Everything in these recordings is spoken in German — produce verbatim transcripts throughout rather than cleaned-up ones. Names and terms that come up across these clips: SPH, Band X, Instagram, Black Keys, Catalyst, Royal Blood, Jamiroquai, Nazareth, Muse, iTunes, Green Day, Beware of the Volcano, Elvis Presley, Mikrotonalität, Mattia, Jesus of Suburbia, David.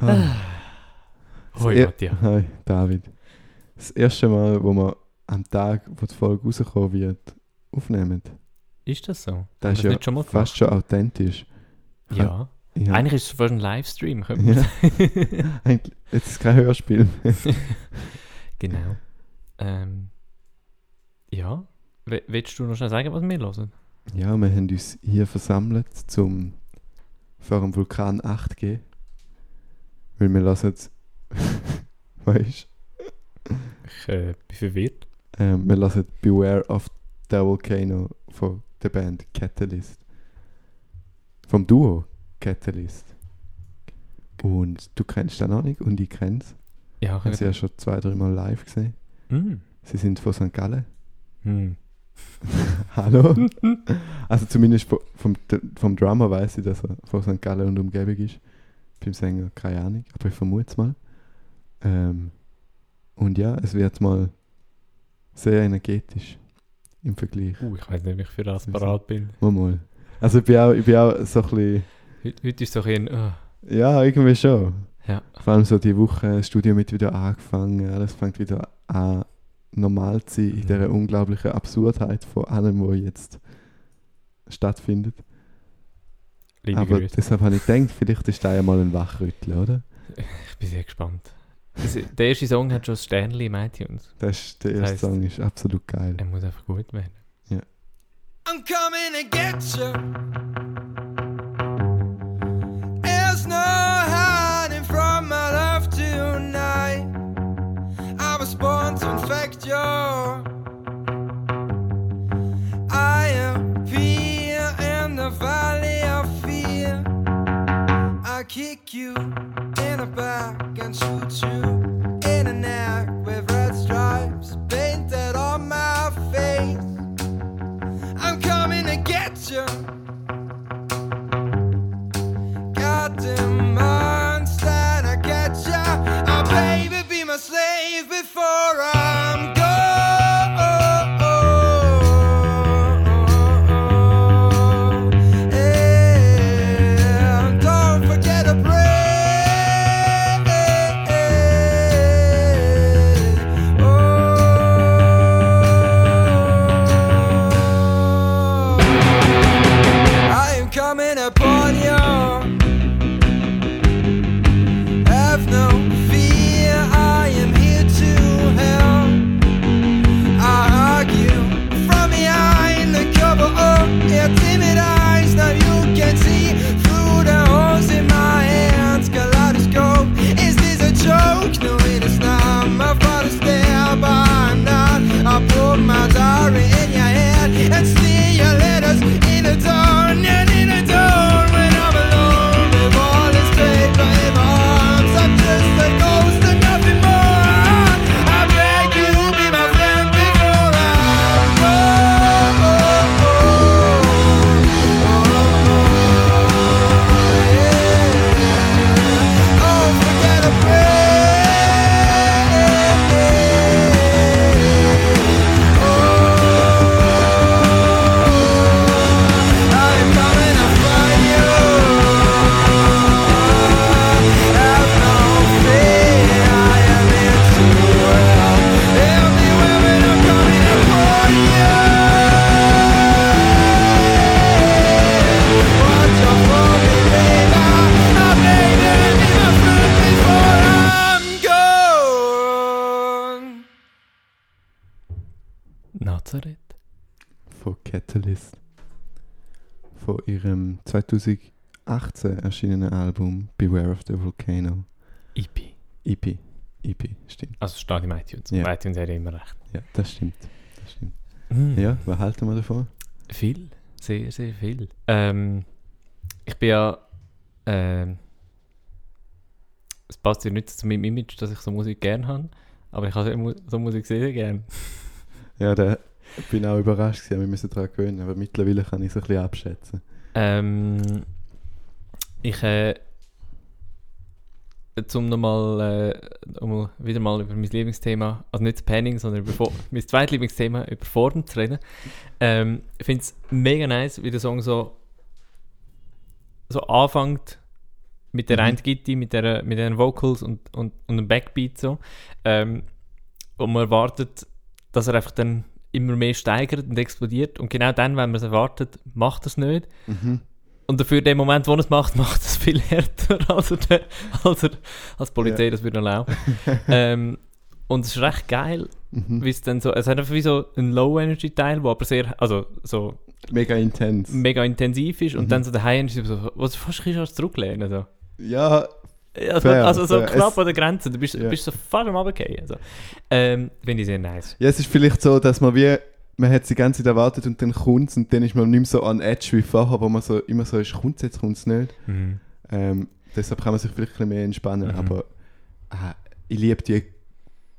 Ah. Hoi, er- Mattia. Hi, David. Das erste Mal, wo wir am Tag, wo die Folge rauskommen wird, aufnehmen. Ist das so? Das ist das ja nicht schon mal fast schon authentisch. Ja. ja. Eigentlich ist es fast ein Livestream. Ja. Eigentlich, jetzt ist es kein Hörspiel mehr. Genau. Ähm, ja. W- willst du noch schnell sagen, was wir hören? Ja, wir haben uns hier versammelt, zum vor dem Vulkan acht G. Weil wir hören jetzt... Weißt du? Ich äh, bin verwirrt. Ähm, wir hören Beware of the Volcano von der Band Catalyst. Vom Duo Catalyst. Und du kennst den auch nicht und ich kenne es. Ja, ich habe sie ja schon zwei, drei Mal live gesehen. Mm. Sie sind von Sankt Gallen. Mm. Hallo? Also zumindest vom, vom Drummer weiss ich, dass er von Sankt Gallen und Umgebung ist. Beim Sänger keine Ahnung, aber ich vermute es mal. Ähm, und ja, es wird mal sehr energetisch im Vergleich. Uh, ich weiß nicht, ob ich für das parat bin. Mal mal. Also ich bin auch, ich bin auch so ein bisschen... Heute, heute ist so ein... Oh. Ja, irgendwie schon. Ja. Vor allem so die Woche, das Studium mit wieder angefangen, alles fängt wieder an normal zu sein, in mhm. dieser unglaublichen Absurdheit von allem, was jetzt stattfindet. Liebe Aber Grüße. Deshalb habe ich gedacht, vielleicht ist da ja mal ein Wachrütteln, oder? Ich bin sehr gespannt. Also, der erste Song hat schon ein Sternchen im iTunes. Der erste das heißt, Song ist absolut geil. Er muss einfach gut werden. Ja. I'm coming to get you. There's no hiding from my love tonight. I was born to infect you. I am fear in the valley of fear. I kick you in the back and shoot you in the neck with red stripes painted on my face. I'm coming to get you. Goddamn months that I get you. Oh baby, be my slave before I'm gone. Yeah, don't forget to pray. Oh, I am coming upon you. Have no fear, I am here to help. I hug you from behind the cover of your timid eyes. Now you can see through the holes in my hands. Kaleidoscope, is this a joke? No, it is not. My father's there, but I'm not. I put my diary in your hand and see your letters in the dawn. And in the dawn, when I'm alone, the all is straight by my heart. Nazareth. Von Catalyst. Von ihrem zweitausendachtzehn erschienenen Album Beware of the Volcano. E P. E P. E P, stimmt. Also steht im iTunes. Ja. iTunes hat ja immer recht. Ja, das stimmt. Das stimmt. Mm. Ja, was halten wir davon? Viel. Sehr, sehr viel. Ähm, ich bin ja... Ähm, es passt ja nicht zu meinem Image, dass ich so Musik gerne habe, aber ich habe so Musik sehr gerne. Ja, da bin ich auch überrascht gewesen. Wir müssen daran gewöhnen, aber mittlerweile kann ich es ein bisschen abschätzen. Ähm, ich, äh, zum nochmal, äh, um wieder mal über mein Lieblingsthema, also nicht das Panning, sondern über Vor- mein zweites Lieblingsthema, über Form zu reden. Ähm, ich finde es mega nice, wie der Song so, so anfängt mit der mhm. einen Gitarre, mit, der, mit den Vocals und, und, und dem Backbeat so. Ähm, und man erwartet, dass er einfach dann immer mehr steigert und explodiert. Und genau dann, wenn man es erwartet, macht er es nicht. Mhm. Und dafür, den Moment, wo er es macht, macht es viel härter als, er, als, er, als Polizei, ja. Das würde noch lau. ähm, und es ist recht geil, mhm. wie es dann so, es hat einfach wie so einen Low-Energy-Teil, der aber sehr, also so mega intens. Mega intensiv ist mhm. und dann so der High-Energy, so, was fast kannst du kannst zurücklehnen. So. Ja, also, fair, also so fair. Knapp es, an der Grenze, du bist, yeah. bist so fast am Runtergehen. Also. Ähm, finde ich sehr nice. Ja, es ist vielleicht so, dass man wie, man hat die ganze Zeit erwartet und dann kommt es und dann ist man nicht mehr so on edge wie vorher, wo man so immer so ist, kommt es jetzt, kommt es nicht. Mhm. Ähm, deshalb kann man sich vielleicht ein bisschen mehr entspannen, mhm. aber ah, ich liebe die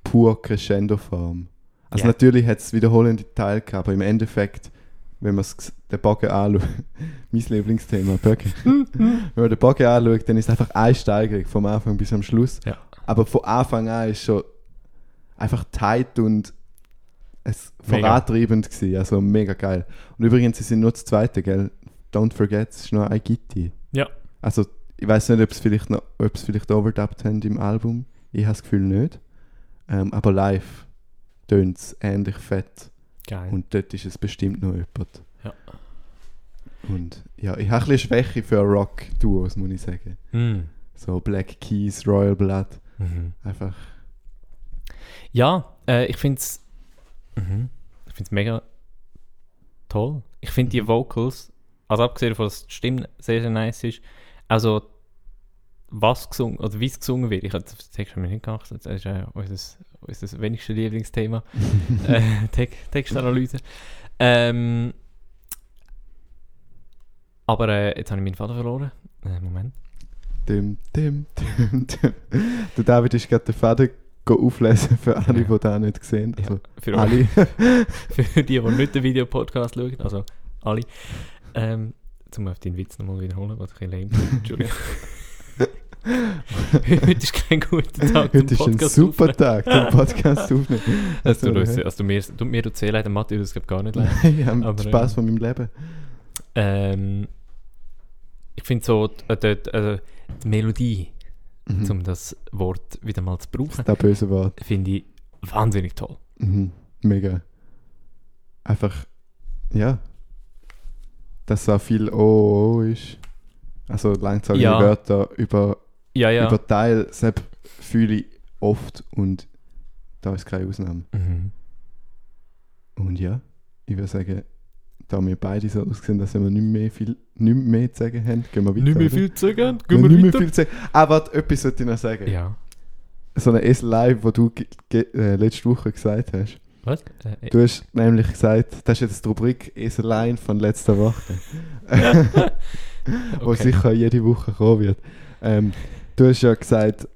pure Crescendo-Form. Also yeah. natürlich hat es wiederholende Teile gehabt, aber im Endeffekt, wenn man den Bogen anschaut, mein Lieblingsthema, Bögen. Wenn man den Bogen anschaut, dann ist es einfach eine Steigerung, vom Anfang bis am Schluss. Ja. Aber von Anfang an ist schon einfach tight und es vorantreibend gewesen, also mega geil. Und übrigens, sie sind nur das Zweite, gell? Don't forget, es ist noch ein Gitti. Ja. Also, ich weiß nicht, ob es vielleicht noch, ob es vielleicht overdubbed haben im Album. Ich habe das Gefühl nicht. Ähm, aber live tönt es ähnlich fett. Geil. Und dort ist es bestimmt noch jemand. Ja. Und ja, ich habe ein bisschen Schwäche für Rock-Duos, muss ich sagen. Mm. So Black Keys, Royal Blood. Mhm. Einfach. Ja, äh, ich finde es mhm. ich finde es mega toll. Ich finde die Vocals, also abgesehen davon, dass die Stimme sehr, sehr nice ist, also was gesungen oder wie es gesungen wird. Ich habe das Text nicht geachtet, das ist ja unser, unser wenigste Lieblingsthema. äh, Text, Textanalyse. Ähm, aber äh, jetzt habe ich meinen Vater verloren. Äh, Moment. Dim, dim, dim, dim. Der David ist gerade der Vater auflesen für alle, ja. die das nicht sehen. Also ja, für alle. Für die, die nicht den Videopodcast schauen. Also alle. Ähm, jetzt muss ich deinen Witz nochmal wiederholen, was ich ein bisschen lame. Entschuldigung. Heute ist kein guter Tag. Heute ist ein super aufnehmen. Tag, den Podcast aufnehmen. Also, also, also, also, mir tut mir sehr leid, Mattia, das geht gar nicht leid. Ich habe den Spass äh, von meinem Leben. Ähm, ich finde so äh, dort, äh, die Melodie, mhm. um das Wort wieder mal zu brauchen, das böse Wort, finde ich wahnsinnig toll. Mhm. Mega. Einfach, ja, dass so viel O O ist. Also langsam ja. Wörter über, ja, ja. über Teil, selbst fühle ich oft und da ist keine Ausnahme. Mhm. Und ja, ich würde sagen, da wir beide so aussehen, dass wir nicht mehr viel, nicht mehr zu sagen haben, gehen wir weiter. Nicht mehr viel zu sagen haben, gehen wir, wir nicht weiter. Mehr viel zu sagen. Ah, warte, etwas sollte ich noch sagen. Ja. So eine S-Live, die du ge- ge- äh, letzte Woche gesagt hast. Was? Äh, du hast nämlich gesagt, das ist jetzt die Rubrik S-Line von letzter Woche. Okay. Wo sicher jede Woche kommen wird. Ähm, du hast ja gesagt,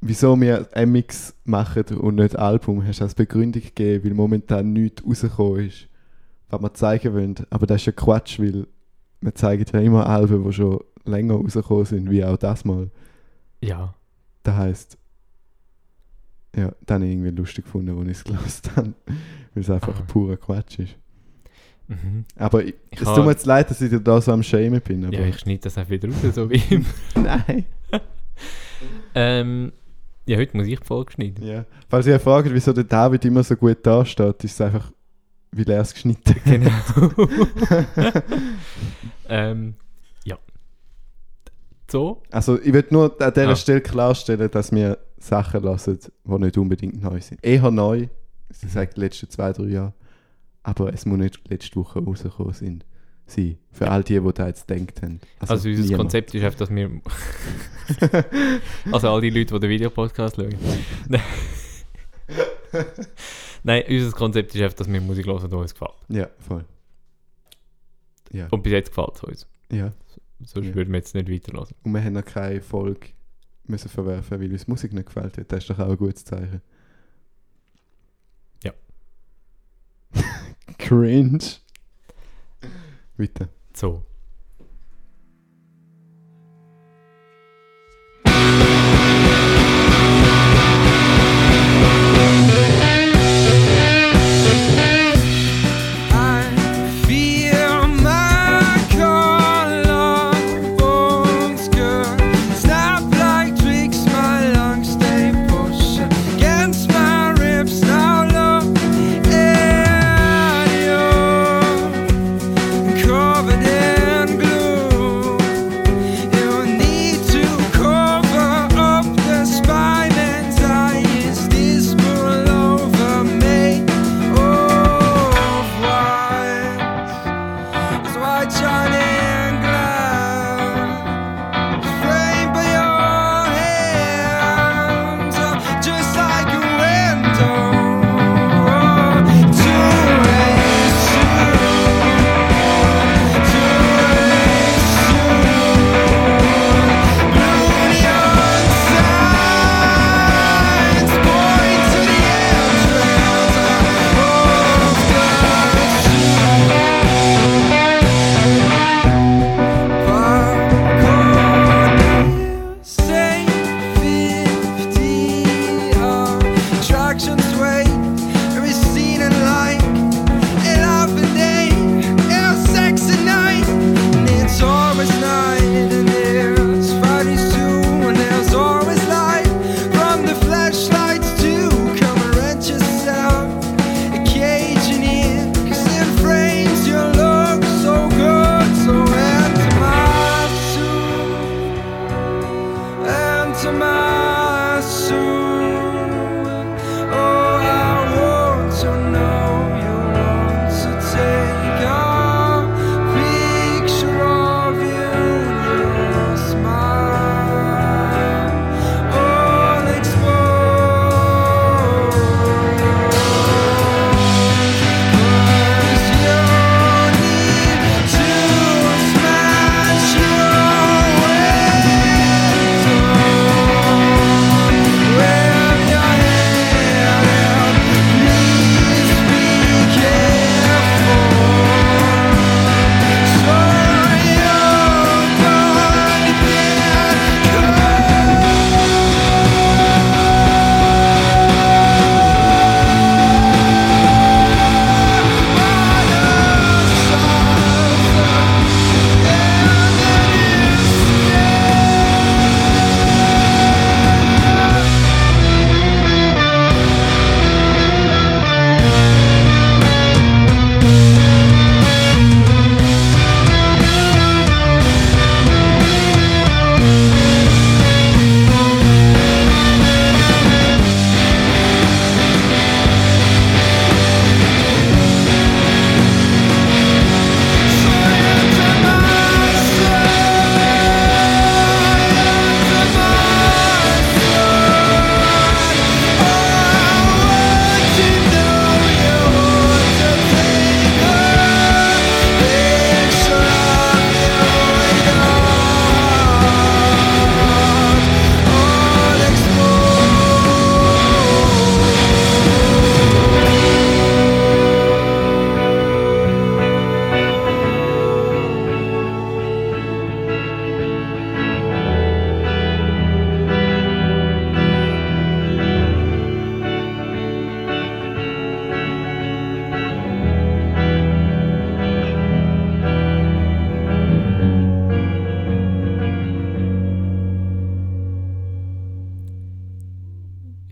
wieso wir M X machen und nicht Album, hast du als Begründung gegeben, weil momentan nichts rausgekommen ist, was wir zeigen wollen. Aber das ist ja Quatsch, weil wir zeigen ja immer Alben, die schon länger rausgekommen sind, wie auch das mal. Ja. Das heisst, ja, das habe ich irgendwie lustig gefunden, als ich es gelesen habe, weil es einfach purer Quatsch ist. Mhm. Aber ich, es tut mir jetzt leid, dass ich dir da so am Schämen bin. Aber ja, ich schneide das einfach wieder raus, so wie immer. Nein. ähm, ja, heute muss ich die Folge schneiden. Ja. Falls ihr fragt, wieso der David immer so gut dasteht, ist es einfach, wie er es geschnitten hat. Genau. ähm, ja. So. Also ich würde nur an dieser ah. Stelle klarstellen, dass wir Sachen lassen, die nicht unbedingt neu sind. Eher neu, sie sagt die letzten zwei, drei Jahre. Aber es muss nicht letzte Woche rausgekommen sein. Für all die, die da jetzt gedacht haben. Also, also unser niemand. Konzept ist einfach, dass wir... also all die Leute, die den Videopodcast schauen. Nein. Nein, unser Konzept ist einfach, dass wir Musik hören, die uns gefällt. Ja, voll. Ja. Und bis jetzt gefällt es uns. Ja. Sonst ja. würden wir jetzt nicht weiterhören. Und wir haben noch keine Folge müssen verwerfen, weil uns Musik nicht gefällt hat. Das ist doch auch ein gutes Zeichen. Cringe. Bitte. So. I fear my color won't skirt.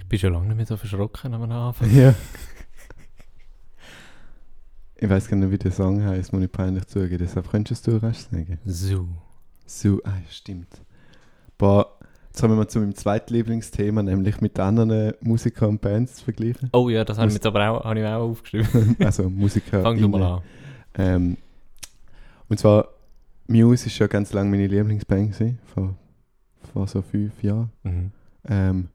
Bist ja lange nicht mehr so verschrocken am Anfang. Ja. Ich weiss gar nicht, wie der Song heisst, muss ich peinlich zugeben. Deshalb könntest du es erst sagen. So. So, ah, stimmt. Boah, jetzt kommen wir zu meinem zweiten Lieblingsthema, nämlich mit anderen Musikern und Bands zu vergleichen. Oh ja, das habe ich mir aber auch, habe ich auch aufgeschrieben. Also Musiker. Fang du mal an. Ähm, und zwar, Muse war ja ganz lange meine Lieblingsband, vor, vor so fünf Jahren. Mhm. Ähm,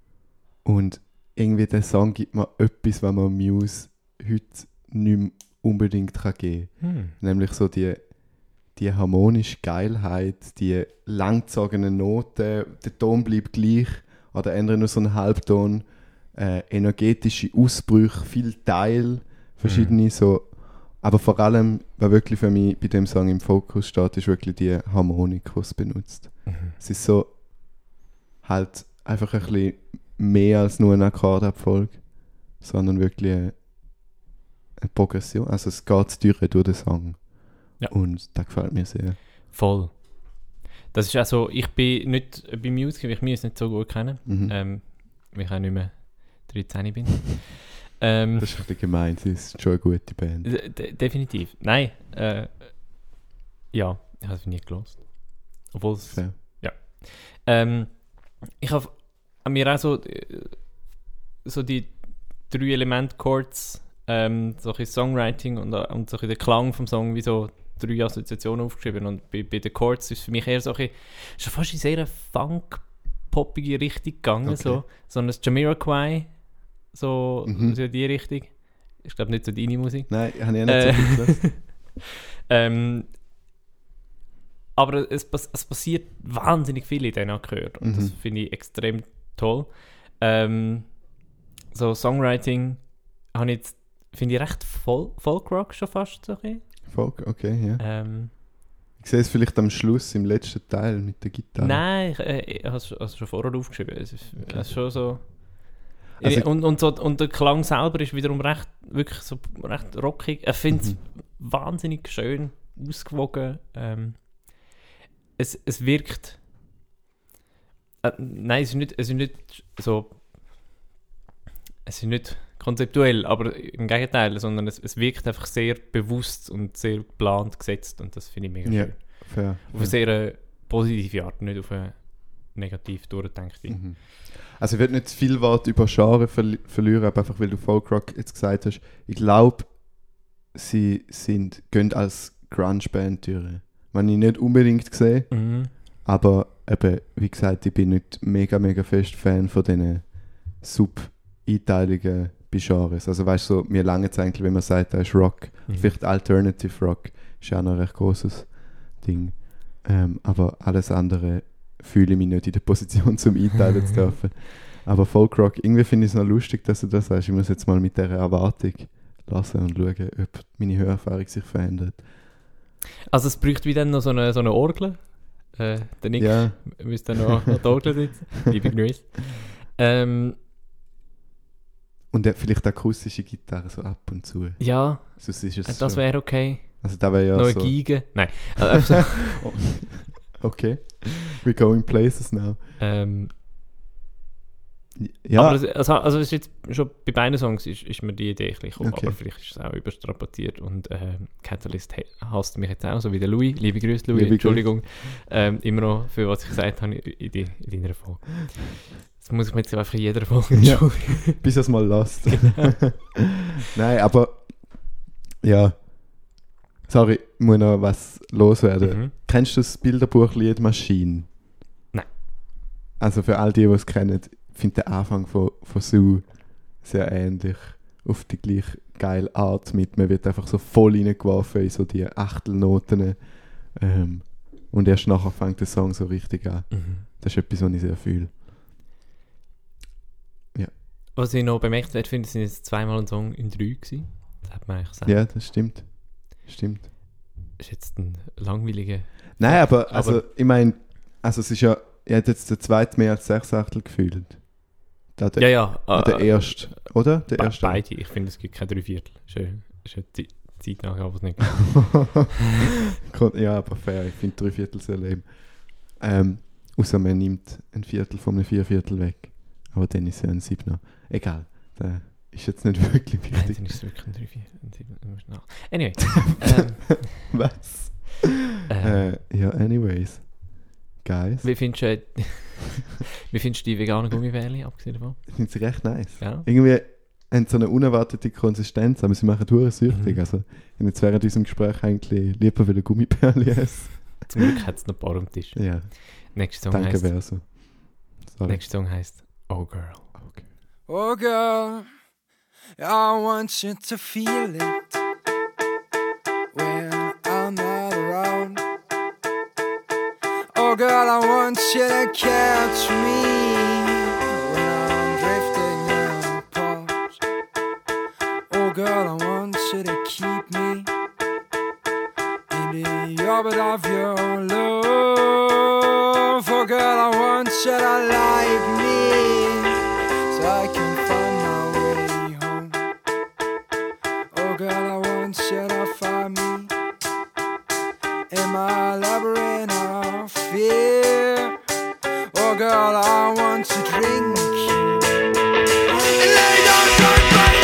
und irgendwie der Song gibt mir etwas, was man Muse heute nicht mehr unbedingt kann geben kann. Mhm. Nämlich so die, die harmonische Geilheit, die langgezogenen Noten, der Ton bleibt gleich oder ändert nur so einen Halbton, äh, energetische Ausbrüche, viele Teile, verschiedene mhm. so. Aber vor allem, was wirklich für mich bei dem Song im Fokus steht, ist wirklich die Harmonik, die es benutzt. Mhm. Es ist so halt einfach ein bisschen mehr als nur eine Akkordabfolge, sondern wirklich eine, eine Progression. Also es geht durch, durch den Song. Ja. Und das gefällt mir sehr. Voll. Das ist also, ich bin nicht bei Music, weil ich Muse nicht so gut kenne, mhm. ähm, weil ich auch nicht mehr dreizehn bin. Ähm, das ist ein bisschen gemein, sie ist schon eine gute Band. De- de- definitiv. Nein, äh, ja, ich habe es nie gelost. Obwohl es, ja. ja. Ähm, ich habe mir auch so, so die drei Element-Chords, ähm, solche Songwriting und, und solche den Klang vom Song wie so drei Assoziationen aufgeschrieben. Und bei, bei den Chords ist es für mich eher so ein, ist fast in sehr funk-poppige Richtung gegangen, okay. so, sondern das Jamiroquai. So, mhm. so in die Richtung. Ich glaube nicht so deine Musik. Nein, habe ich auch nicht so viel gehört. ähm, aber es, es passiert wahnsinnig viel in diesen Akkorden. Und mhm. das finde ich extrem toll. Ähm, so Songwriting finde ich recht voll, Folkrock schon fast. So Folk, okay, ja. Ähm, ich sehe es vielleicht am Schluss, im letzten Teil mit der Gitarre. Nein, ich, äh, ich habe es schon vorher aufgeschrieben. Es ist, okay. es ist schon so... Also, und, und, so, und der Klang selber ist wiederum recht, wirklich so recht rockig. Ich finde es mhm. wahnsinnig schön, ausgewogen. Ähm, es, es wirkt... Äh, nein, es ist, nicht, es ist nicht so... Es ist nicht konzeptuell, aber im Gegenteil, sondern es, es wirkt einfach sehr bewusst und sehr geplant gesetzt. Und das finde ich mega ja, schön. Fair, auf fair. Eine sehr positive Art, nicht auf eine... negativ durchdenkt. Mhm. Also ich würde nicht viel Wort über Genre verli- verlieren, aber einfach weil du Folkrock jetzt gesagt hast, ich glaube, sie sind, gehen als Grunge-Band durch. Wenn ich nicht unbedingt sehe, mhm. aber eben, wie gesagt, ich bin nicht mega, mega fest Fan von diesen Sub-Einteilungen bei Genres. Also weißt du, so, mir lange es eigentlich, wenn man sagt, da ist Rock, mhm. vielleicht Alternative Rock, ist ja auch noch ein recht großes Ding. Ähm, aber alles andere fühle ich mich nicht in der Position, zum einteilen zu dürfen. Aber Folkrock, irgendwie finde ich es noch lustig, dass du das sagst. Ich muss jetzt mal mit dieser Erwartung lassen und schauen, ob meine Hörerfahrung sich verändert. Also es bräuchte wie dann noch so eine, so eine Orgel. Äh, der Nick ja. müsste dann noch an der Orgel sitzen. Liebe Grüße. Ähm, und vielleicht akustische Gitarre so ab und zu. Ja, sonst ist es das wäre okay. Also das wäre ja noch so... Eine Geige. Nein. Also, okay, we're going places now. Ähm, ja. Aber es, also, also es ist jetzt schon bei beiden Songs ist, ist mir die Idee ein bisschen gekommen, okay. aber vielleicht ist es auch überstrapaziert und äh, Catalyst hasst mich jetzt auch, so wie der Louis. Liebe Grüße, Louis, Liebe Entschuldigung. Ähm, immer noch für was ich gesagt habe in, die, in deiner Folge. Das muss ich mir jetzt einfach in jeder Folge entschuldigen. Ja. Bis es mal lässt. Genau. Nein, aber ja. Sorry, ich muss noch was loswerden. Mhm. Kennst du das Bilderbuchlied Maschine? Nein. Also für all die, die es kennen, finde ich den Anfang von, von «Sue» sehr ähnlich. Auf die gleiche geile Art mit. Man wird einfach so voll reingeworfen in so die Achtelnoten. Ähm, und erst nachher fängt der Song so richtig an. Mhm. Das ist etwas, was ich sehr fühle. Ja. Was ich noch bemerkt werde, finde ich, sind jetzt zweimal ein Song in drei gewesen. Das hat man eigentlich gesagt. Ja, das stimmt. Stimmt. Ist jetzt ein langweiliger... Nein, aber, also, aber ich meine, also es ist ja, ich hätte jetzt den zweiten mehr als Sechsachtel gefühlt. Der, ja, ja. Äh, der erste, äh, oder? Der be- erste. Beide, ich finde, es gibt kein Dreiviertel. Das ist ja die Zeit nachher, aber es nicht gibt. Ja, aber fair, ich finde Dreiviertel sehr lame. Ähm, außer man nimmt ein Viertel von einem Vierviertel weg. Aber dann ist ja ein Siebner. Egal. Da ist jetzt nicht wirklich wichtig. Nein, dann ist es wirklich ein drei, vier, sieben. Anyway. ähm, Was? Ähm, äh, ja, anyways. Guys. Wie findest du, wie findest du die veganen Gummibärchen, abgesehen davon? Ich finde sie recht nice. Ja. Irgendwie haben so eine unerwartete Konsistenz, aber sie machen hure süchtig. Mhm. Also, jetzt während unserem Gespräch eigentlich lieber will Gummibärchen essen. Zum Glück hat es noch ein paar am Tisch. Ja. Nächster Song heißt... Danke, Verso. Nächster Song heißt Oh Girl. Okay. Oh Girl, I want you to feel it when I'm not around. Oh girl, I want you to catch me when I'm drifting apart. Oh girl, I want you to keep me in the orbit of your love. Oh girl, I want you to like me so I can find my way home. Oh girl, I want you to find me in my labyrinth of fear. Oh girl, I want to drink you and lay down your body.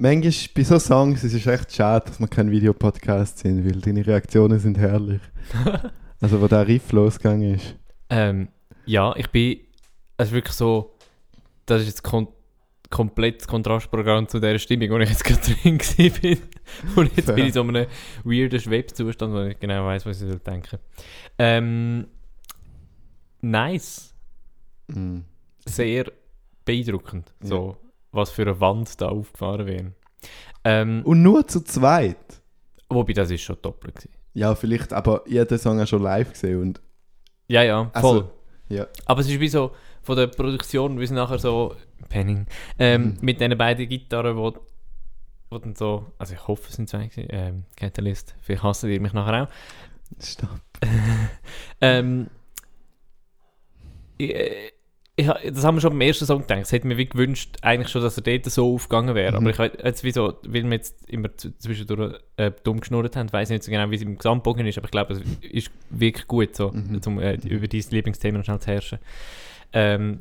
Manchmal bei so Songs ist es echt schade, dass wir kein Videopodcast sind, weil deine Reaktionen sind herrlich. Also, wo der Riff losgegangen ist. Ähm, ja, ich bin... Es ist wirklich so... Das ist jetzt kon- komplett das Kontrastprogramm zu dieser Stimmung, wo ich jetzt gerade drin war. Und jetzt Fair. Bin ich in so einem weirden Schwebzustand, wo ich nicht genau weiss, was ich denken soll. Ähm, nice. Mm. Sehr beeindruckend. So. Ja. Was für eine Wand da aufgefahren wäre. Ähm, Und nur zu zweit? Wobei, das ist schon doppelt gewesen. Ja, vielleicht, aber ich habe den Song auch schon live gesehen. Und ja, ja, voll. Also, ja. Aber es ist wie so, von der Produktion, wie es nachher so, Penning, ähm, mhm. mit diesen beiden Gitarren, die wo dann so, also ich hoffe, es sind zwei gewesen, ähm, Catalyst, vielleicht hasst ihr mich nachher auch. Stopp. ähm, ich, ich, das haben wir schon beim ersten Song gedacht. Es hätte mir wie gewünscht, eigentlich schon, dass er dort so aufgegangen wäre. Mhm. Aber ich jetzt, wie so, weil wir jetzt immer zwischendurch äh, dumm geschnurrt haben, weiß nicht so genau, wie es im Gesamtbogen ist, aber ich glaube, es ist wirklich gut, so, mhm. um äh, über dieses Lieblingsthema schnell zu herrschen. Ähm,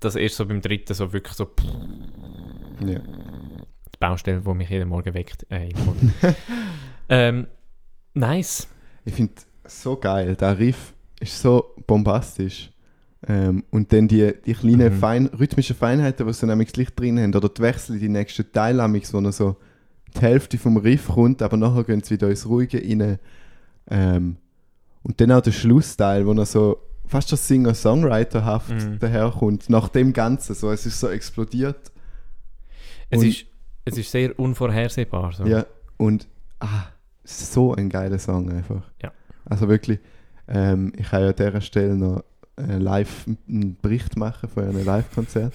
das erst so beim dritten so wirklich so pff, ja. die Baustelle, die mich jeden Morgen weckt. Äh, ähm, nice. Ich finde es so geil. Der Riff ist so bombastisch. Ähm, und dann die, die kleinen mhm. fein, rhythmischen Feinheiten, die sie nämlich gleich drin haben. Oder die Wechsel in die nächsten Teile, wo noch so die Hälfte vom Riff kommt, aber nachher gehen sie wieder ins Ruhige rein. Ähm, und dann auch der Schlussteil, wo noch so fast schon Singer-Songwriter-haft mhm. daherkommt. Nach dem Ganzen. So, es ist so explodiert. Es, und, ist, es ist sehr unvorhersehbar. So. Ja, und ah, so ein geiler Song einfach. Ja. Also wirklich, ähm, ich kann ja an dieser Stelle noch einen, Live, einen Bericht machen von einem Live-Konzert.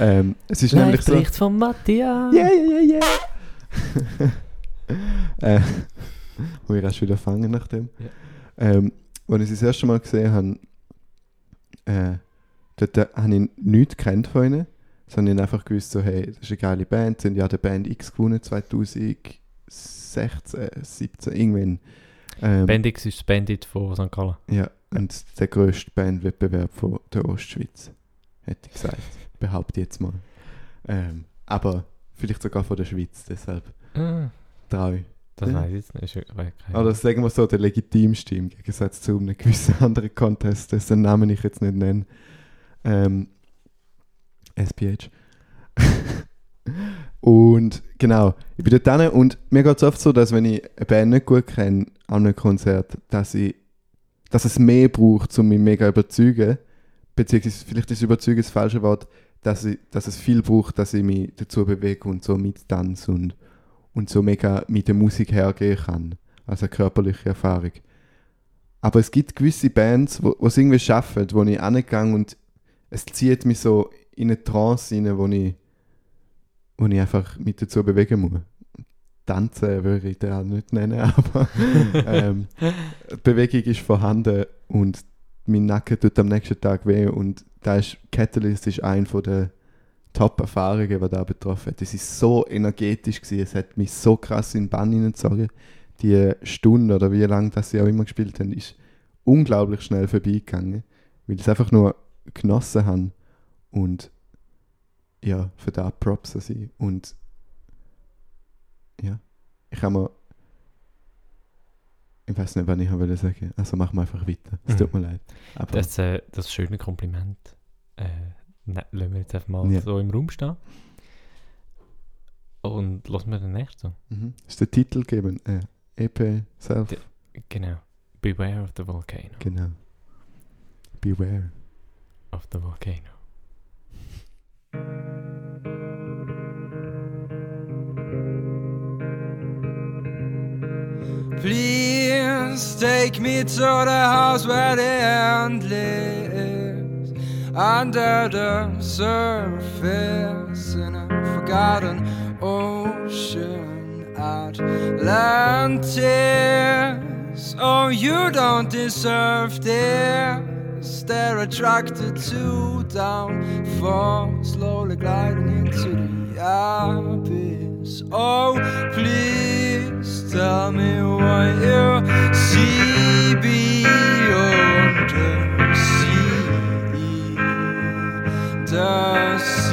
Ähm, es ist Live- nämlich so... Bericht von Mattia! Yeah, yeah, yeah, yeah! äh, wo ich erst wieder fangen nach dem. Yeah. Ähm, als ich das erste Mal gesehen habe, äh, dort habe ich nichts gekannt von ihnen, sondern ich einfach gewusst, so, hey, das ist eine geile Band, sie haben ja die Band X gewonnen, zweitausendsechzehn, siebzehn, irgendwann. Ähm, Band X ist das Bandit von Sankt Gallen. Ja, und der grösste Bandwettbewerb von der Ostschweiz, hätte ich gesagt. Behaupte jetzt mal. Ähm, aber vielleicht sogar von der Schweiz, deshalb mm. traue ich. Das ja. weiß ich jetzt nicht. Oder also, sagen wir so, der legitimste im Gegensatz zu einem gewissen anderen Contest, dessen Namen ich jetzt nicht nenne. Ähm, S P H. Und genau, ich bin dort hin und mir geht es oft so, dass wenn ich eine Band nicht gut kenne an einem Konzert, dass, ich, dass es mehr braucht, um mich mega überzeugen, beziehungsweise vielleicht ist überzeugen das falsche Wort, dass, ich, dass es viel braucht, dass ich mich dazu bewege und so mit Tanz und, und so mega mit der Musik hergehen kann, also körperliche Erfahrung. Aber es gibt gewisse Bands, die es irgendwie schaffen, wo ich hingehe und es zieht mich so in eine Trance rein, wo ich wo ich einfach mit dazu bewegen muss. Tanzen würde ich das nicht nennen, aber ähm, die Bewegung ist vorhanden und mein Nacken tut am nächsten Tag weh und da ist Catalyst ist eine der Top-Erfahrungen, die da betroffen hat. Es war so energetisch, gewesen, es hat mich so krass in den Bann hineingezogen. Die Stunde oder wie lange das sie auch immer gespielt haben, ist unglaublich schnell vorbeigegangen, weil ich es einfach nur genossen habe und ja, für da Props an sie. Und ja, ich habe mir ich weiß nicht, was ich wollte sagen. Also machen wir einfach weiter. Es tut mir leid. Aber das, äh, das schöne Kompliment äh, ne, lassen wir jetzt einfach mal ja. so im Raum stehen. Und lassen wir den nächsten so. Mhm. Ist der Titel geben? Äh, E P Self. De, genau. Beware of the Volcano. Genau. Beware of the Volcano. Please take me to the house where the end lives under the surface in a forgotten ocean Atlantis. Oh, you don't deserve this. They're attracted to downfall, slowly gliding into the abyss. Oh, please tell me what you see beyond the sea, the sea.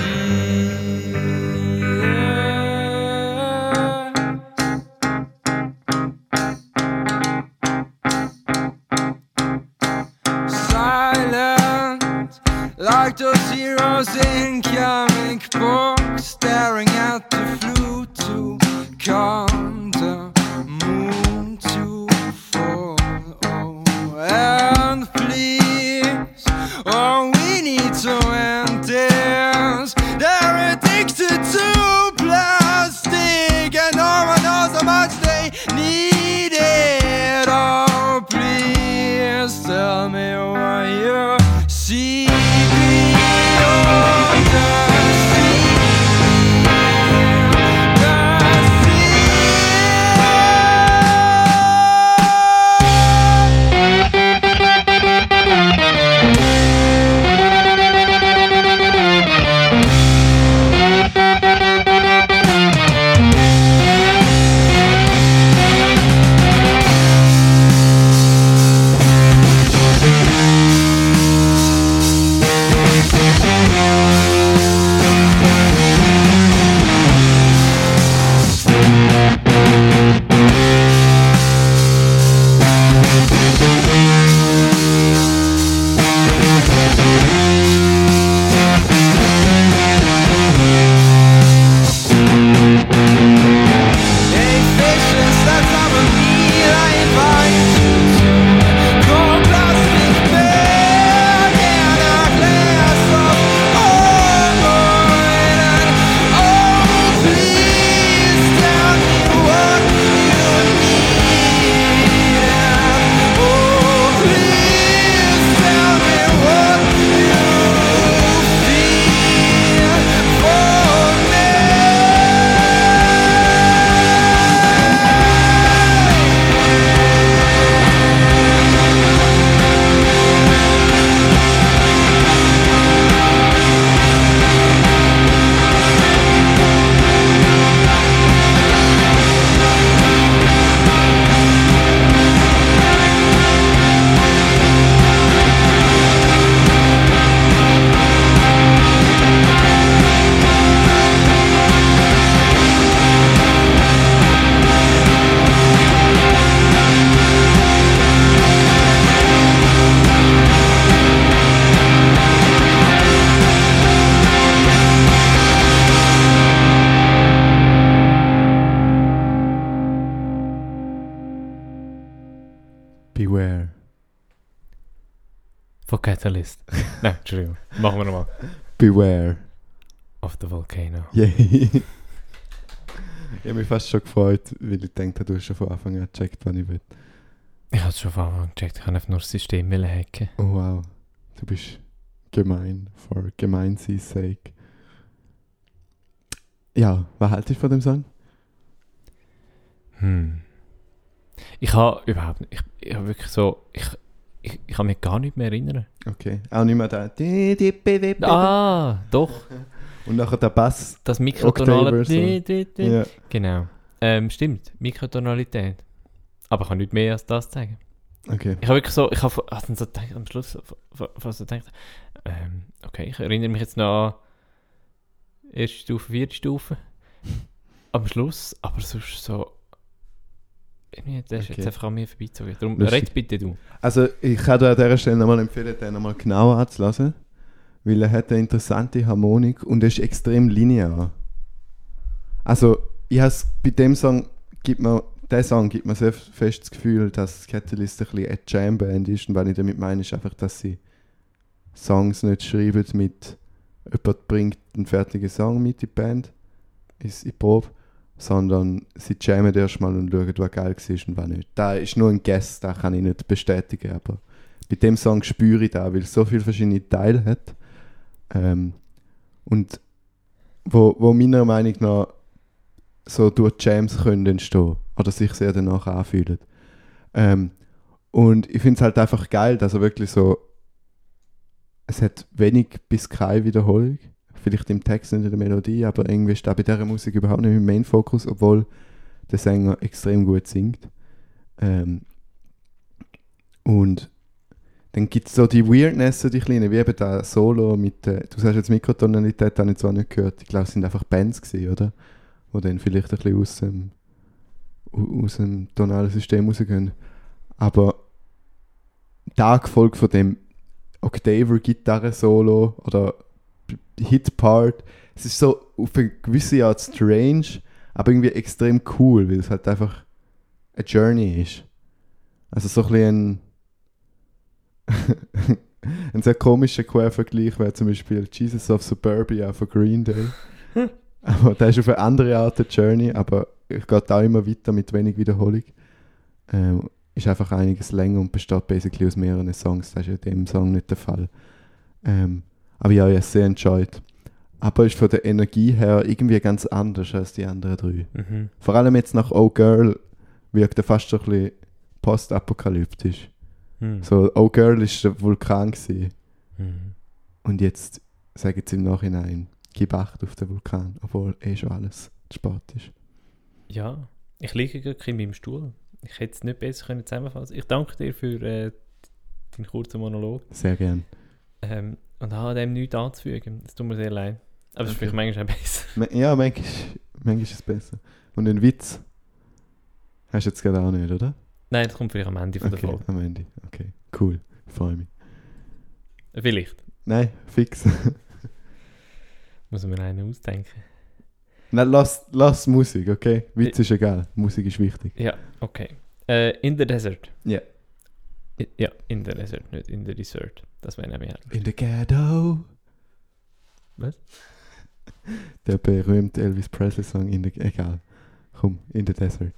Like those heroes in comic books, staring at the flute to come, the moon to fall. Oh, and please, oh, we need to end this. They're addicted to plastic, and no one knows how much they need it. Oh, please, tell me why you see. Just Beware. Von Catalyst. Nein, Entschuldigung. Machen wir nochmal. Beware. Of the Volcano. Yeah. Ich habe mich fast schon gefreut, weil ich denke, du hast schon von Anfang an gecheckt, was ich will. Ich habe es schon von Anfang an gecheckt. Ich kann einfach nur das System hacken. Oh wow. Du bist gemein. For gemein sein sake. Ja, was hältst du von dem Song? Hm. Ich habe überhaupt nicht. Ich, ich habe wirklich so. Ich, ich, ich kann mich gar nicht mehr erinnern. Okay. Auch nicht mehr da. Ah, doch. Und nachher der Bass. Das Mikrotonale. So. Ja. Genau. Ähm, stimmt. Mikrotonalität. Aber ich kann nicht mehr als das zeigen. Okay. Ich habe wirklich so. Ich habe also so gedacht, am Schluss fast so gedacht. Ähm, okay, ich erinnere mich jetzt noch an erste Stufe, vierte Stufe. Am Schluss, aber sonst so. Irgendwie, der ist okay. Jetzt einfach an mir vorbeizogen. Darum red bitte du. Also ich kann dir an dieser Stelle nochmal empfehlen, den nochmal genauer anzulassen, weil er hat eine interessante Harmonik und er ist extrem linear. Also ich has, bei dem Song gibt mir, der Song gibt mir sehr fest das Gefühl, dass Catalyst ein bisschen eine Jam-Band ist, und was ich damit meine, ist einfach, dass sie Songs nicht schreiben mit jemand bringt einen fertigen Song mit, die Band ist in Probe, sondern sie jammen erstmal und schauen, was geil war und was nicht. Das ist nur ein Guess, das kann ich nicht bestätigen, aber bei dem Song spüre ich das, weil es so viele verschiedene Teile hat. Ähm, und wo, wo meiner Meinung nach so durch Jams können entstehen oder sich sehr danach anfühlen. Ähm, und ich finde es halt einfach geil, dass er wirklich so, es hat wenig bis keine Wiederholung. Vielleicht im Text und in der Melodie, aber irgendwie ist da bei dieser Musik überhaupt nicht im Main-Fokus, obwohl der Sänger extrem gut singt. Ähm, und dann gibt es so die Weirdness, so die kleinen, wie eben das Solo mit, äh, du sagst jetzt Mikrotonalität, habe ich zwar nicht gehört, ich glaube, es sind einfach Bands gewesen, oder? Die dann vielleicht ein bisschen aus dem, aus dem tonalen System rausgehen. Aber der Gefolge von dem Octaver-Gitarre-Solo oder Hitpart. Es ist so auf eine gewisse Art strange, aber irgendwie extrem cool, weil es halt einfach eine Journey ist. Also so ein bisschen ein, ein sehr komischer Quervergleich wäre zum Beispiel Jesus of Suburbia von Green Day. Aber der ist auf eine andere Art eine Journey, aber ich gehe da immer weiter mit wenig Wiederholung. Ähm, ist einfach einiges länger und besteht basically aus mehreren Songs. Das ist in dem Song nicht der Fall. Ähm, Aber ja, ich habe es sehr enjoyed. Aber ist von der Energie her irgendwie ganz anders als die anderen drei. Mhm. Vor allem jetzt nach Oh Girl wirkt er fast schon ein bisschen postapokalyptisch. Mhm. So, Oh Girl ist der Vulkan gewesen. Mhm. Und jetzt sage ich im Nachhinein, gib Acht auf den Vulkan, obwohl eh schon alles zu spät ist. Ja, ich liege gerade in meinem Stuhl. Ich hätte es nicht besser können zusammenfassen. Ich danke dir für äh, deinen kurzen Monolog. Sehr gern. Ähm, Und habe dem nichts anzufügen. Das tut mir sehr leid. Aber es okay. Ist vielleicht manchmal auch besser. Ja, manchmal, manchmal ist es besser. Und einen Witz hast du jetzt gerade auch nicht, oder? Nein, das kommt vielleicht am Ende von okay, der Folge. Am Ende. Okay, cool. Ich freue mich. Vielleicht. Nein, fix. Muss man einen ausdenken. Nein, lass, lass Musik, okay? Witz ich, ist egal. Musik ist wichtig. Ja, okay. Uh, in the Desert. Ja. Yeah. Ja, in the desert, nicht in the desert. Das wäre nämlich halt. In the ghetto. Was? Der berühmte Elvis Presley Song in the... Egal. Komm, in the desert.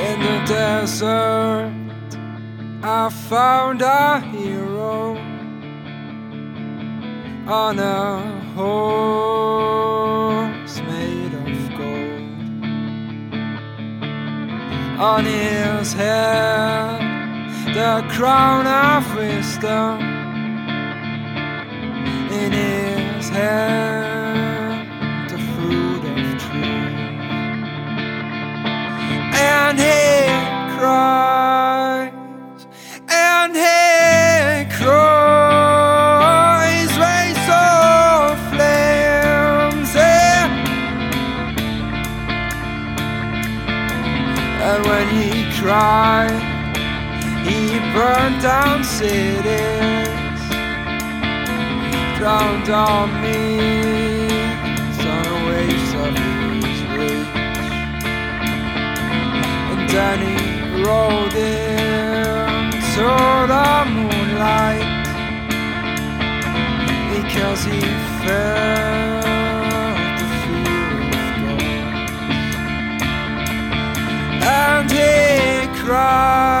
In the desert I found a hero on a horse made of gold. On his head, the crown of wisdom. In his hand, the fruit of truth. And he cried. And he cries, rays of flames, yeah. And when he cried, He burned down cities, he drowned all means on the waves of his rage. And then he rode into the moonlight because he felt the fear of God. And he cried.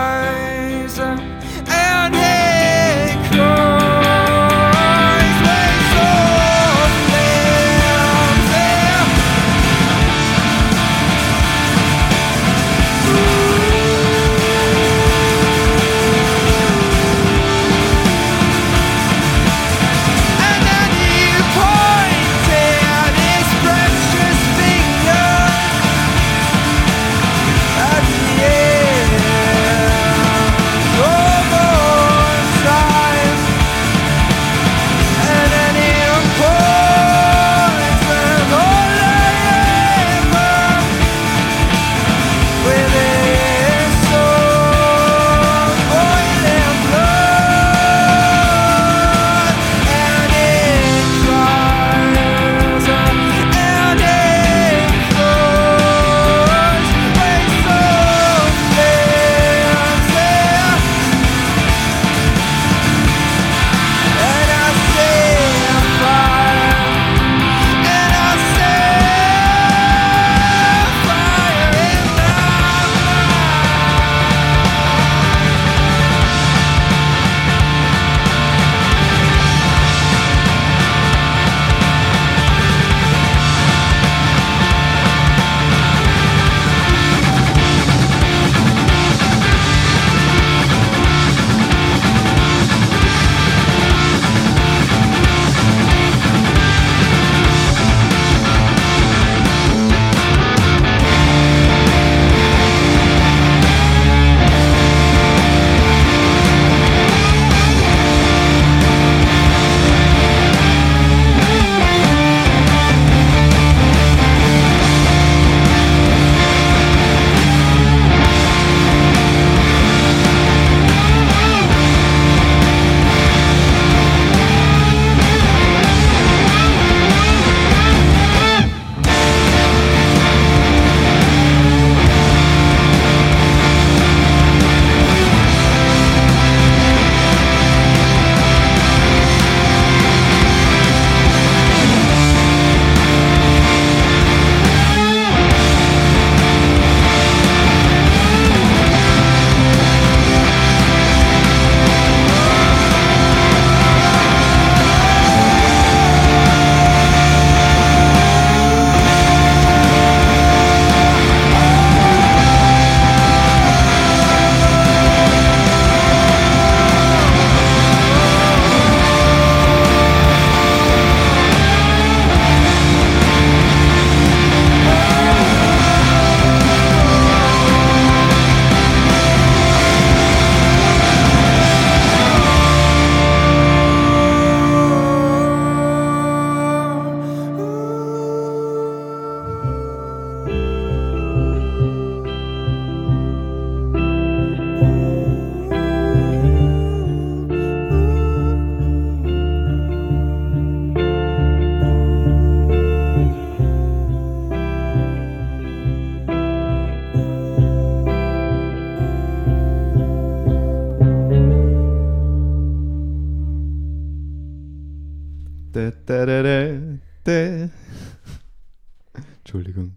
Entschuldigung.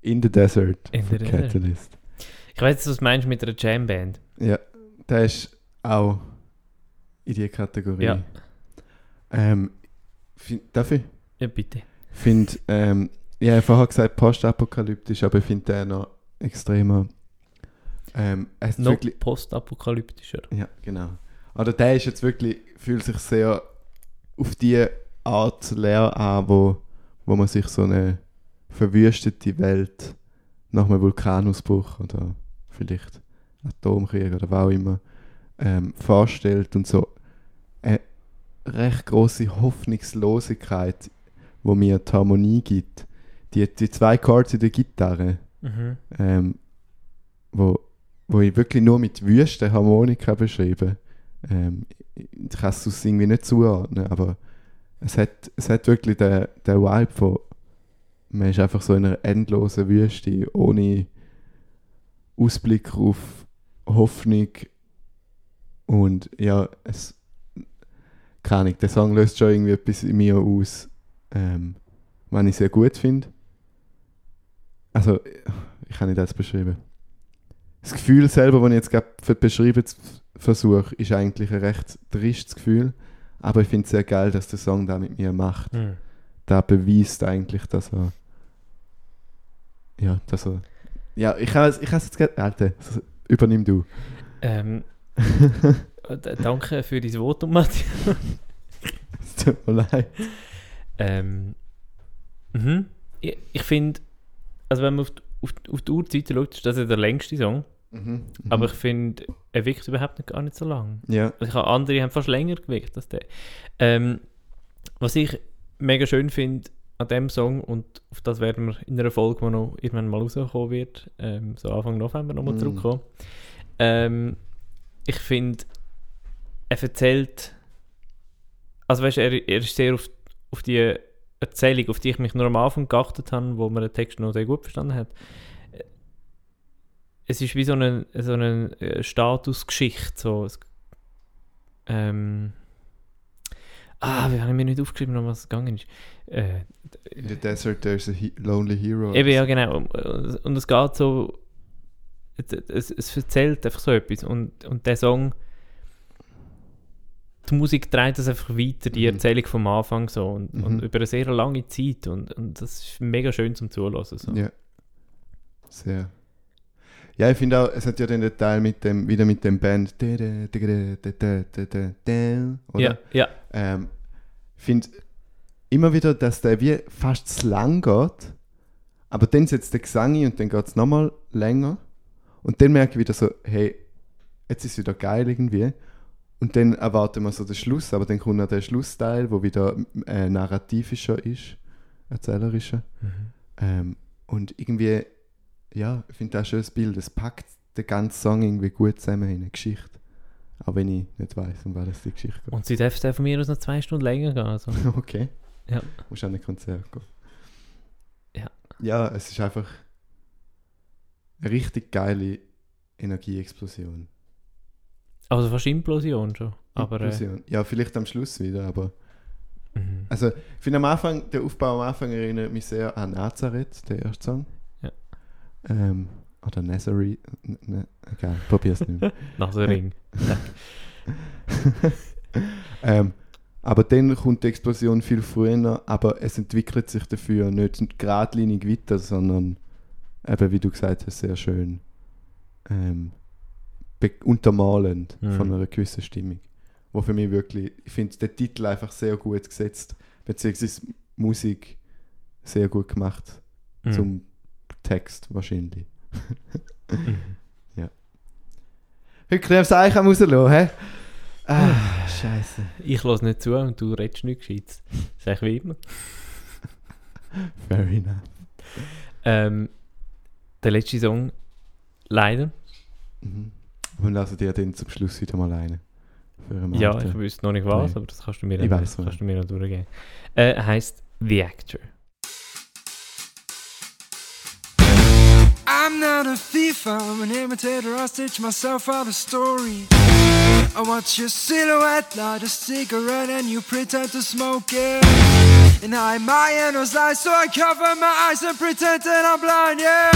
In the Desert in von the Catalyst. Desert. Ich weiß jetzt, was du meinst mit einer Jamband. Ja, der ist auch in dieser Kategorie. Ja. Ähm, find, darf ich? Ja, bitte. Find, ähm, ich habe vorher gesagt, postapokalyptisch, aber ich finde den noch extremer. Ähm, noch wirklich, postapokalyptischer. Ja, genau. Oder der ist jetzt wirklich, fühlt sich sehr auf die Art leer an, wo, wo man sich so eine verwüstete Welt nach einem Vulkanausbruch oder vielleicht Atomkrieg oder was auch immer ähm, vorstellt und so eine recht grosse Hoffnungslosigkeit, wo mir die Harmonie gibt. Die, die zwei Chords in der Gitarre, mhm. ähm, wo wo ich wirklich nur mit wüsten Harmonika beschreiben ähm, ich kann es irgendwie nicht zuordnen, aber es hat, es hat wirklich den, den Vibe von, man ist einfach so in einer endlosen Wüste, ohne Ausblick auf Hoffnung. Und ja, es keine Ahnung, der Song löst schon irgendwie etwas in mir aus, ähm, was ich sehr gut finde. Also, ich kann nicht das beschreiben. Das Gefühl selber, das ich jetzt gerade für beschreiben versuche, ist eigentlich ein recht tristes Gefühl. Aber ich finde es sehr geil, dass der Song da mit mir macht. Mhm. Da beweist eigentlich, dass er... Ja, dass er... Ja, ich kann es ich jetzt gerade... Alter, übernimm du. Ähm, danke für dein Votum, Mattia. Es tut mir leid. Ähm, mhm. Ich, ich finde, also wenn man auf die, auf die, auf die Uhrzeit schaut, ist das ja der längste Song. Mhm, aber ich finde, er wirkt überhaupt nicht, gar nicht so lang. Ja. Also ich habe, andere haben fast länger gewirkt als der. Ähm, was ich mega schön finde an diesem Song, und auf das werden wir in einer Folge, die noch irgendwann mal rauskommen wird, ähm, so Anfang November nochmal mhm. zurückkommen. Ähm, ich finde, er erzählt, also weißt, er, er ist sehr auf, auf die Erzählung, auf die ich mich nur am Anfang geachtet habe, wo man den Text noch sehr gut verstanden hat. Es ist wie so eine, so eine Statusgeschichte. So. Ähm. Ah, wir haben mir nicht aufgeschrieben, um was es gegangen ist. Äh, In the desert there's a he- lonely hero. Eben, ja, genau. Und es geht so, es, es erzählt einfach so etwas. Und, und der Song, die Musik dreht das einfach weiter, die mhm. Erzählung vom Anfang so. Und, mhm. und über eine sehr lange Zeit. Und, und das ist mega schön zum Zuhören. So. Ja, sehr. Ja, ich finde auch, es hat ja den Teil mit dem, wieder mit dem Band. Oder? Ja, ja. Ähm, ich finde immer wieder, dass der wie fast zu lang geht, aber dann setzt der Gesang ein und dann geht es nochmal länger. Und dann merke ich wieder so, hey, jetzt ist es wieder geil irgendwie. Und dann erwarten wir so den Schluss, aber dann kommt noch der Schlussteil, der wieder äh, narrativischer ist, erzählerischer. Mhm. Ähm, und irgendwie. Ja, ich finde das ein schönes Bild. Es packt den ganzen Song irgendwie gut zusammen in eine Geschichte. Auch wenn ich nicht weiss, um welches die Geschichte geht. Und sie dürfte von mir aus noch zwei Stunden länger gehen. Also. Okay. Ja. Du musst an ein Konzert gehen. Ja. Ja, es ist einfach eine richtig geile Energieexplosion. Also fast Implosion schon. Aber, Implosion. Äh... Ja, vielleicht am Schluss wieder, aber... Mhm. Also, ich finde am Anfang, der Aufbau am Anfang erinnert mich sehr an Nazareth, den ersten Song. Ähm, oder Nazareth. Ne, egal, probier's nicht mehr. Nazareth. ähm, aber dann kommt die Explosion viel früher, aber es entwickelt sich dafür nicht geradlinig weiter, sondern eben, wie du gesagt hast, sehr schön ähm, be- untermalend mhm. von einer gewissen Stimmung. Wo für mich wirklich, ich finde den Titel einfach sehr gut gesetzt, beziehungsweise Musik sehr gut gemacht mhm. zum Text wahrscheinlich. mhm. Ja. Heute darfst du eigentlich auch rauslassen, hä? Ah, Scheiße. Ich lasse nicht zu und du redest nicht gescheit. Das ist eigentlich wie immer. Fair enough. Ähm, der letzte Song, leider. Mhm. Und lassen dir den zum Schluss wieder mal alleine. Ja, ich wüsste noch nicht was, Nein. aber das kannst du mir, dann, das kannst du mir noch durchgeben. Äh, heißt The Actor. I'm not a thief, I'm an imitator, I stitch myself out of story. I watch your silhouette, light a cigarette and you pretend to smoke it. And I my nose lies, so I cover my eyes and pretend that I'm blind, yeah.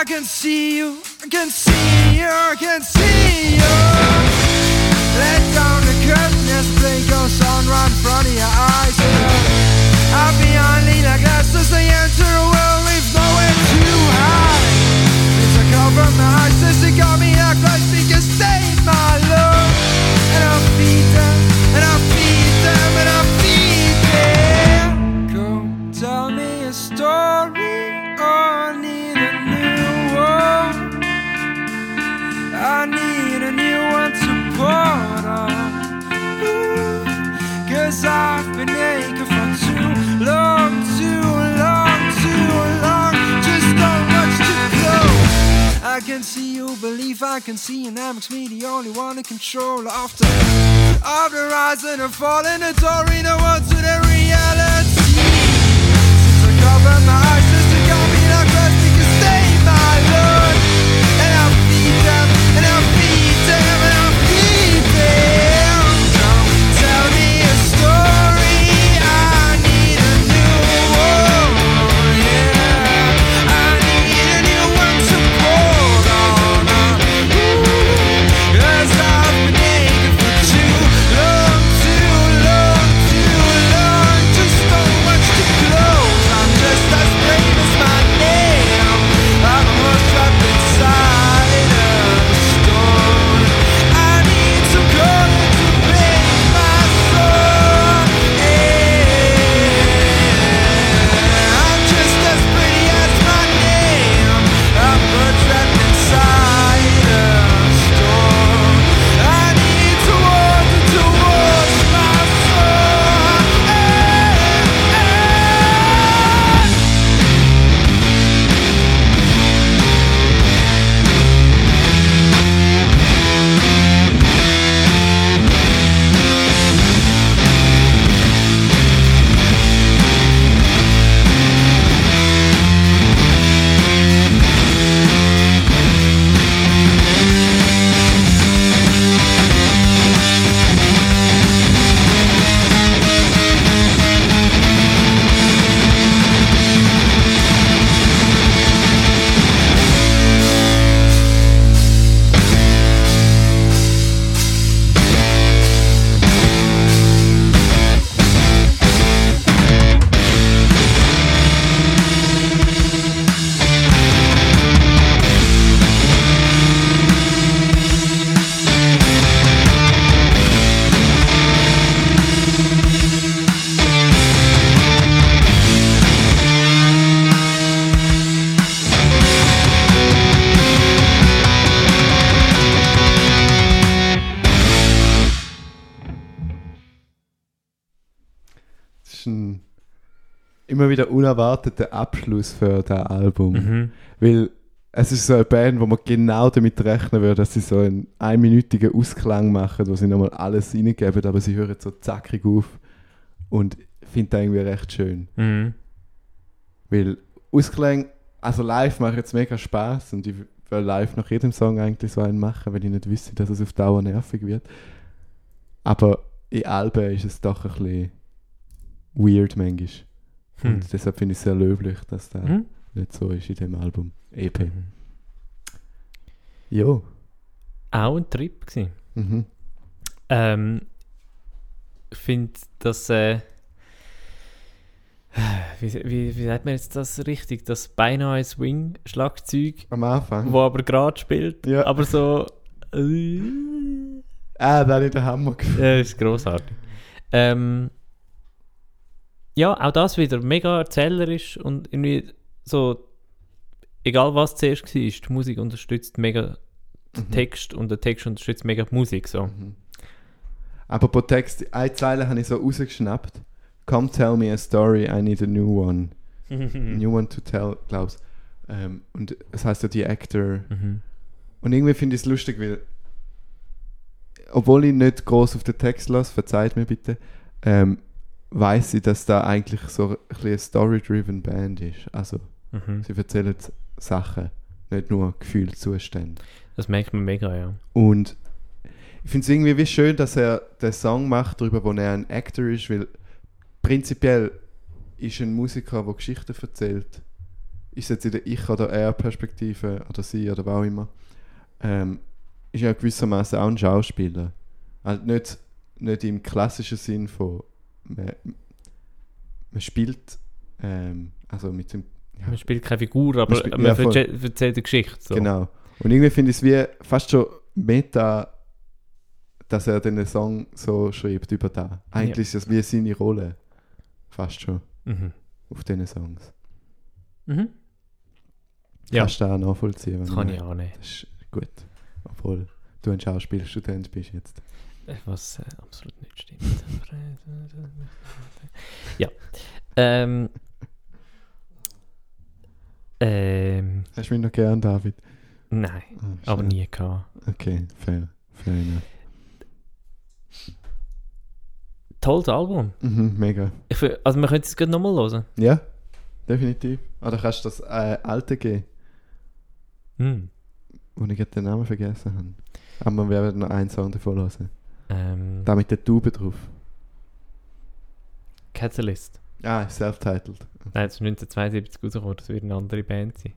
I can see you, I can see you, I can see you. Let down the curtain as the play goes on right in front of your eyes, yeah. I'm behind Lena Glass as they enter a world we've nowhere to hide. Over my eyes, they got me out close because they my love. And I feed them, and I feed them, and I feed them. Go tell me a story, I need a new one. I need a new one to put on. Ooh, cause I've been believe I can see, and that makes me the only one in control of the, of the rise and the fall and the door in the world to the reality. Since I cover my eyes, just to call me like rest, you can stay my Lord. And I'll feed them, and I'll feed them, and I'll feed them. Don't tell me a story, I need a new world. Immer wieder unerwarteter Abschluss für das Album. Mhm. Weil es ist so eine Band, wo man genau damit rechnen würde, dass sie so einen einminütigen Ausklang machen, wo sie nochmal alles reingeben, aber sie hören so zackig auf und finde das irgendwie recht schön. Mhm. Weil Ausklang, also live macht jetzt mega Spass und ich will live nach jedem Song eigentlich so einen machen, weil ich nicht wüsste, dass es auf Dauer nervig wird. Aber in Alben ist es doch ein bisschen weird manchmal. Und hm. deshalb finde ich es sehr löblich, dass das hm? nicht so ist in dem Album. E P. Mhm. Jo. Auch ein Trip gewesen. Mhm. Ähm, ich finde, dass äh, wie, wie, wie sagt man jetzt das richtig? Das beinahe Swing-Schlagzeug am Anfang, wo aber gerade spielt, ja. aber so äh, ah, das ist der Hammer. Ja, ist grossartig. Ähm, Ja, auch das wieder mega erzählerisch und irgendwie so, egal was zuerst war, die Musik unterstützt mega den mhm. Text und der Text unterstützt mega die Musik. So. Mhm. Apropos Text, eine Zeile habe ich so rausgeschnappt. Come tell me a story, I need a new one. Mhm. New one to tell, glaubst du. Ähm, und es heisst ja die Actor. Mhm. Und irgendwie finde ich es lustig, weil, obwohl ich nicht gross auf den Text lasse, verzeiht mir bitte, ähm, weiss ich, dass da eigentlich so ein bisschen eine story-driven Band ist. Also, mhm. sie erzählen Sachen, nicht nur Gefühlszustände. Das merkt man mega, ja. Und ich finde es irgendwie wie schön, dass er den Song macht, darüber, wo er ein Actor ist, weil prinzipiell ist ein Musiker, der Geschichten erzählt. Ist jetzt in der Ich- oder Er-Perspektive oder Sie oder was auch immer. Ähm, ist ja gewissermaßen auch ein Schauspieler. Also nicht, nicht im klassischen Sinn von Man, man spielt ähm, also mit dem ja. man spielt keine Figur, aber man, spiel, man ja, erzählt, erzählt eine Geschichte. So. Genau. Und irgendwie finde ich es wie fast schon meta, dass er den Song so schreibt über da. Eigentlich ja. ist das wie seine Rolle. Fast schon. Mhm. Auf diesen Songs. Mhm. Ja. Kannst du auch nachvollziehen. Das kann man, ich auch nicht. Das ist gut. Obwohl du ein Schauspielstudent bist jetzt. Was äh, absolut nicht stimmt. ja. Ähm. ähm. Hast du mich noch gern, David? Nein, oh, aber nie gehabt. Okay, fair, fair enough. Tolles Album. Mhm, mega. Ich, also man könnte es gerade nochmal hören. Ja, definitiv. Oder kannst du das äh, alte geben? Hm. Und ich habe den Namen vergessen habe. Aber wir werden noch einen Song davon hören. Ähm. Da mit der Tube drauf. Catalyst. Ah, self-titled. Nein, das ist neunzehnhundertzweiundsiebzig rausgekommen, das wird eine andere Band sein.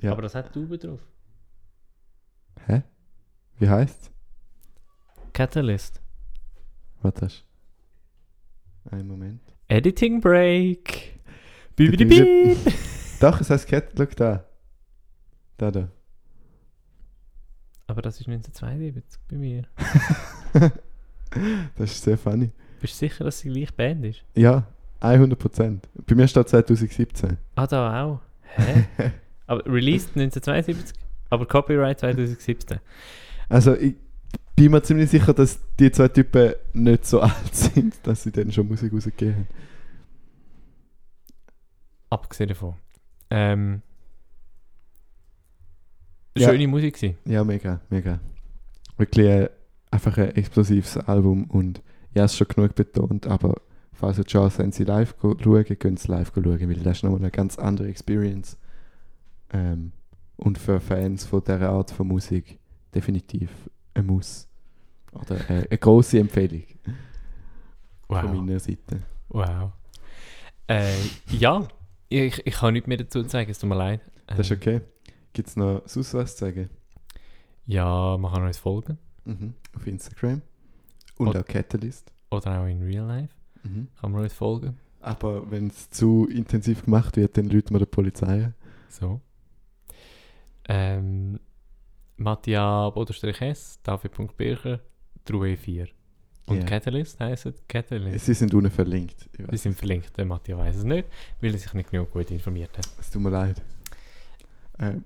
Ja. Aber das hat Tube drauf. Hä? Wie heisst's? Catalyst. Was das? Einen Moment. Editing Break. Bibidi. Doch, es heisst Catalyst. Schau da. Da, da. Aber das ist neunzehnhundertzweiundsiebzig bei mir. Das ist sehr funny. Bist du sicher, dass sie gleich Band ist? Ja, hundert Prozent. Bei mir steht zweitausendsiebzehn. Ah, da auch. Hä? Aber released neunzehnhundertzweiundsiebzig, aber Copyright zweitausendsiebzehn. Also ich bin mir ziemlich sicher, dass die zwei Typen nicht so alt sind, dass sie dann schon Musik rausgegeben haben. Abgesehen davon. Ähm, ja. Schöne Musik war. Ja, mega, mega. Wirklich äh, einfach ein explosives Album und ich habe es schon genug betont, aber falls ihr die Chance habt, sie live schauen, könnt ihr live schauen, weil das ist nochmal eine ganz andere Experience. Ähm, und für Fans von dieser Art von Musik definitiv ein Muss. Oder äh, eine grosse Empfehlung. Wow. Von meiner Seite. Wow. Äh, ja, ich, ich kann nichts mehr dazu sagen, es tut mir leid. Ähm, das ist okay. Gibt es noch sonst was zu sagen? Ja, man kann uns folgen. Mhm. Auf Instagram. Und oder, auch Catalyst. Oder auch in Real Life. Mhm. Kann man uns folgen. Aber wenn es zu intensiv gemacht wird, dann läuten wir der Polizei. So. Ähm, Mattia-S, David.Bircher, Drue vier. Und yeah. Catalyst heisst Catalyst. Sie sind unten verlinkt. Sie sind verlinkt, der Mattia weiss es nicht, weil er sich nicht genug gut informiert hat. Es tut mir leid. Ähm,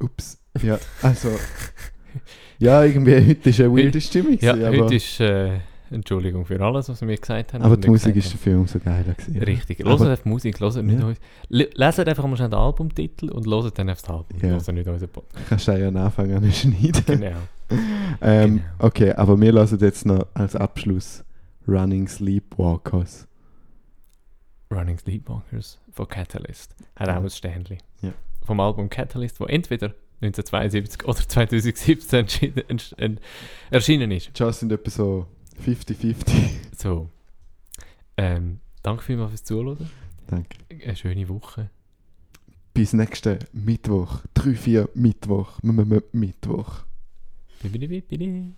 ups. Ja, also... ja, irgendwie heute ist eine weirde Stimmung. Ja, aber heute ist... Äh, Entschuldigung für alles, was wir gesagt haben. Aber die Musik ist dafür umso geiler gewesen. Richtig. Hört auf die Musik, hört nicht ja. uns. Leset einfach mal schnell den Albumtitel und hört dann aufs Album. Ja. Hört nicht unseren Podcast. Kannst du ja einen Anfang an schneiden. Genau. ähm, genau. Okay, aber wir hören jetzt noch als Abschluss Running Sleepwalkers. Running Sleepwalkers von Catalyst. Hat auch ein Sternchen. Ja. Vom Album Catalyst, wo entweder neunzehnhundertzweiundsiebzig oder zweitausendsiebzehn erschienen ist. Just sind etwa so... fünfzig fünfzig. So. Ähm, danke vielmals fürs Zuhören. Danke. Eine schöne Woche. Bis nächsten Mittwoch. drei vier Mittwoch. M-m-m-Mittwoch. Bibidi-bibidi.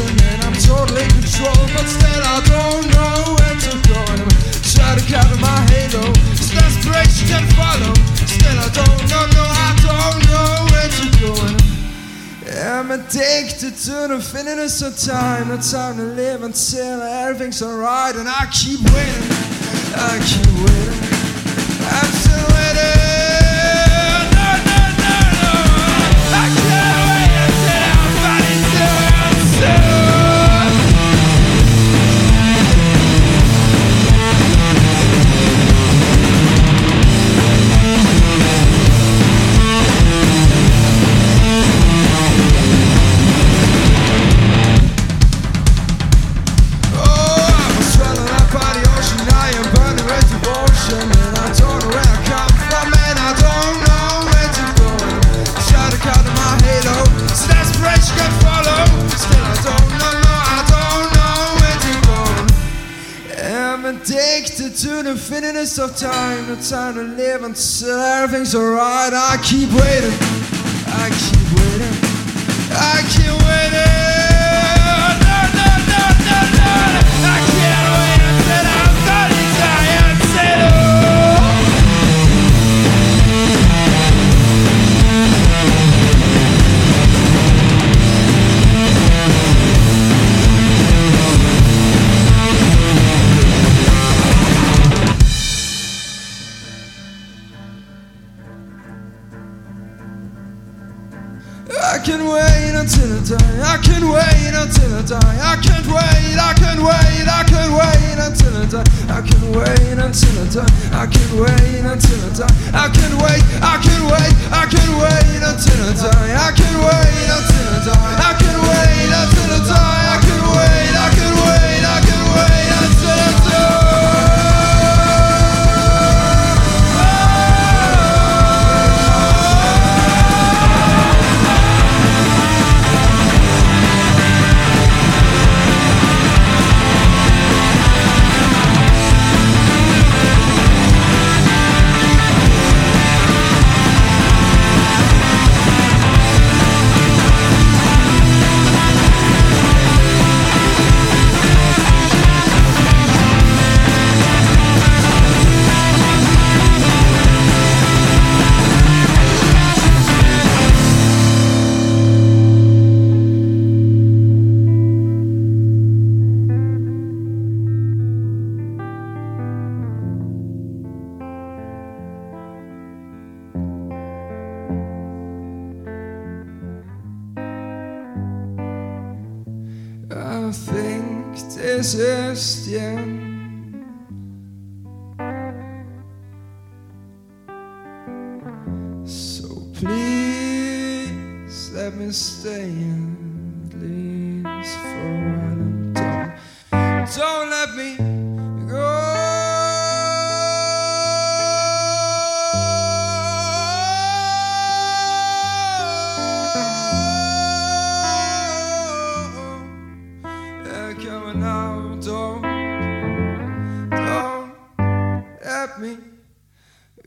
And I'm totally controlled, but still I don't know where to go. And I'm trying to cover my halo, it's desperation can follow. Still I don't know, no, I don't know where to go. And I'm addicted to the finiteness of time. No time to live until everything's alright. And I keep waiting, I keep waiting, I'm still waiting. No, no, no, no, I can't wait until I find it soon, soon. To the finiteness of time, no time to live until everything's alright. I keep waiting, I keep waiting, I keep waiting. No, no. I can wait until I die. I can wait until I die. I can't wait, I can't wait, I can't wait until I die. I can wait until I die. I can wait until I die. I can wait, I can wait, I can wait until I die. I can wait until I die. I can wait until I die. I can wait, I can wait, I can wait until I die.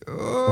Oh.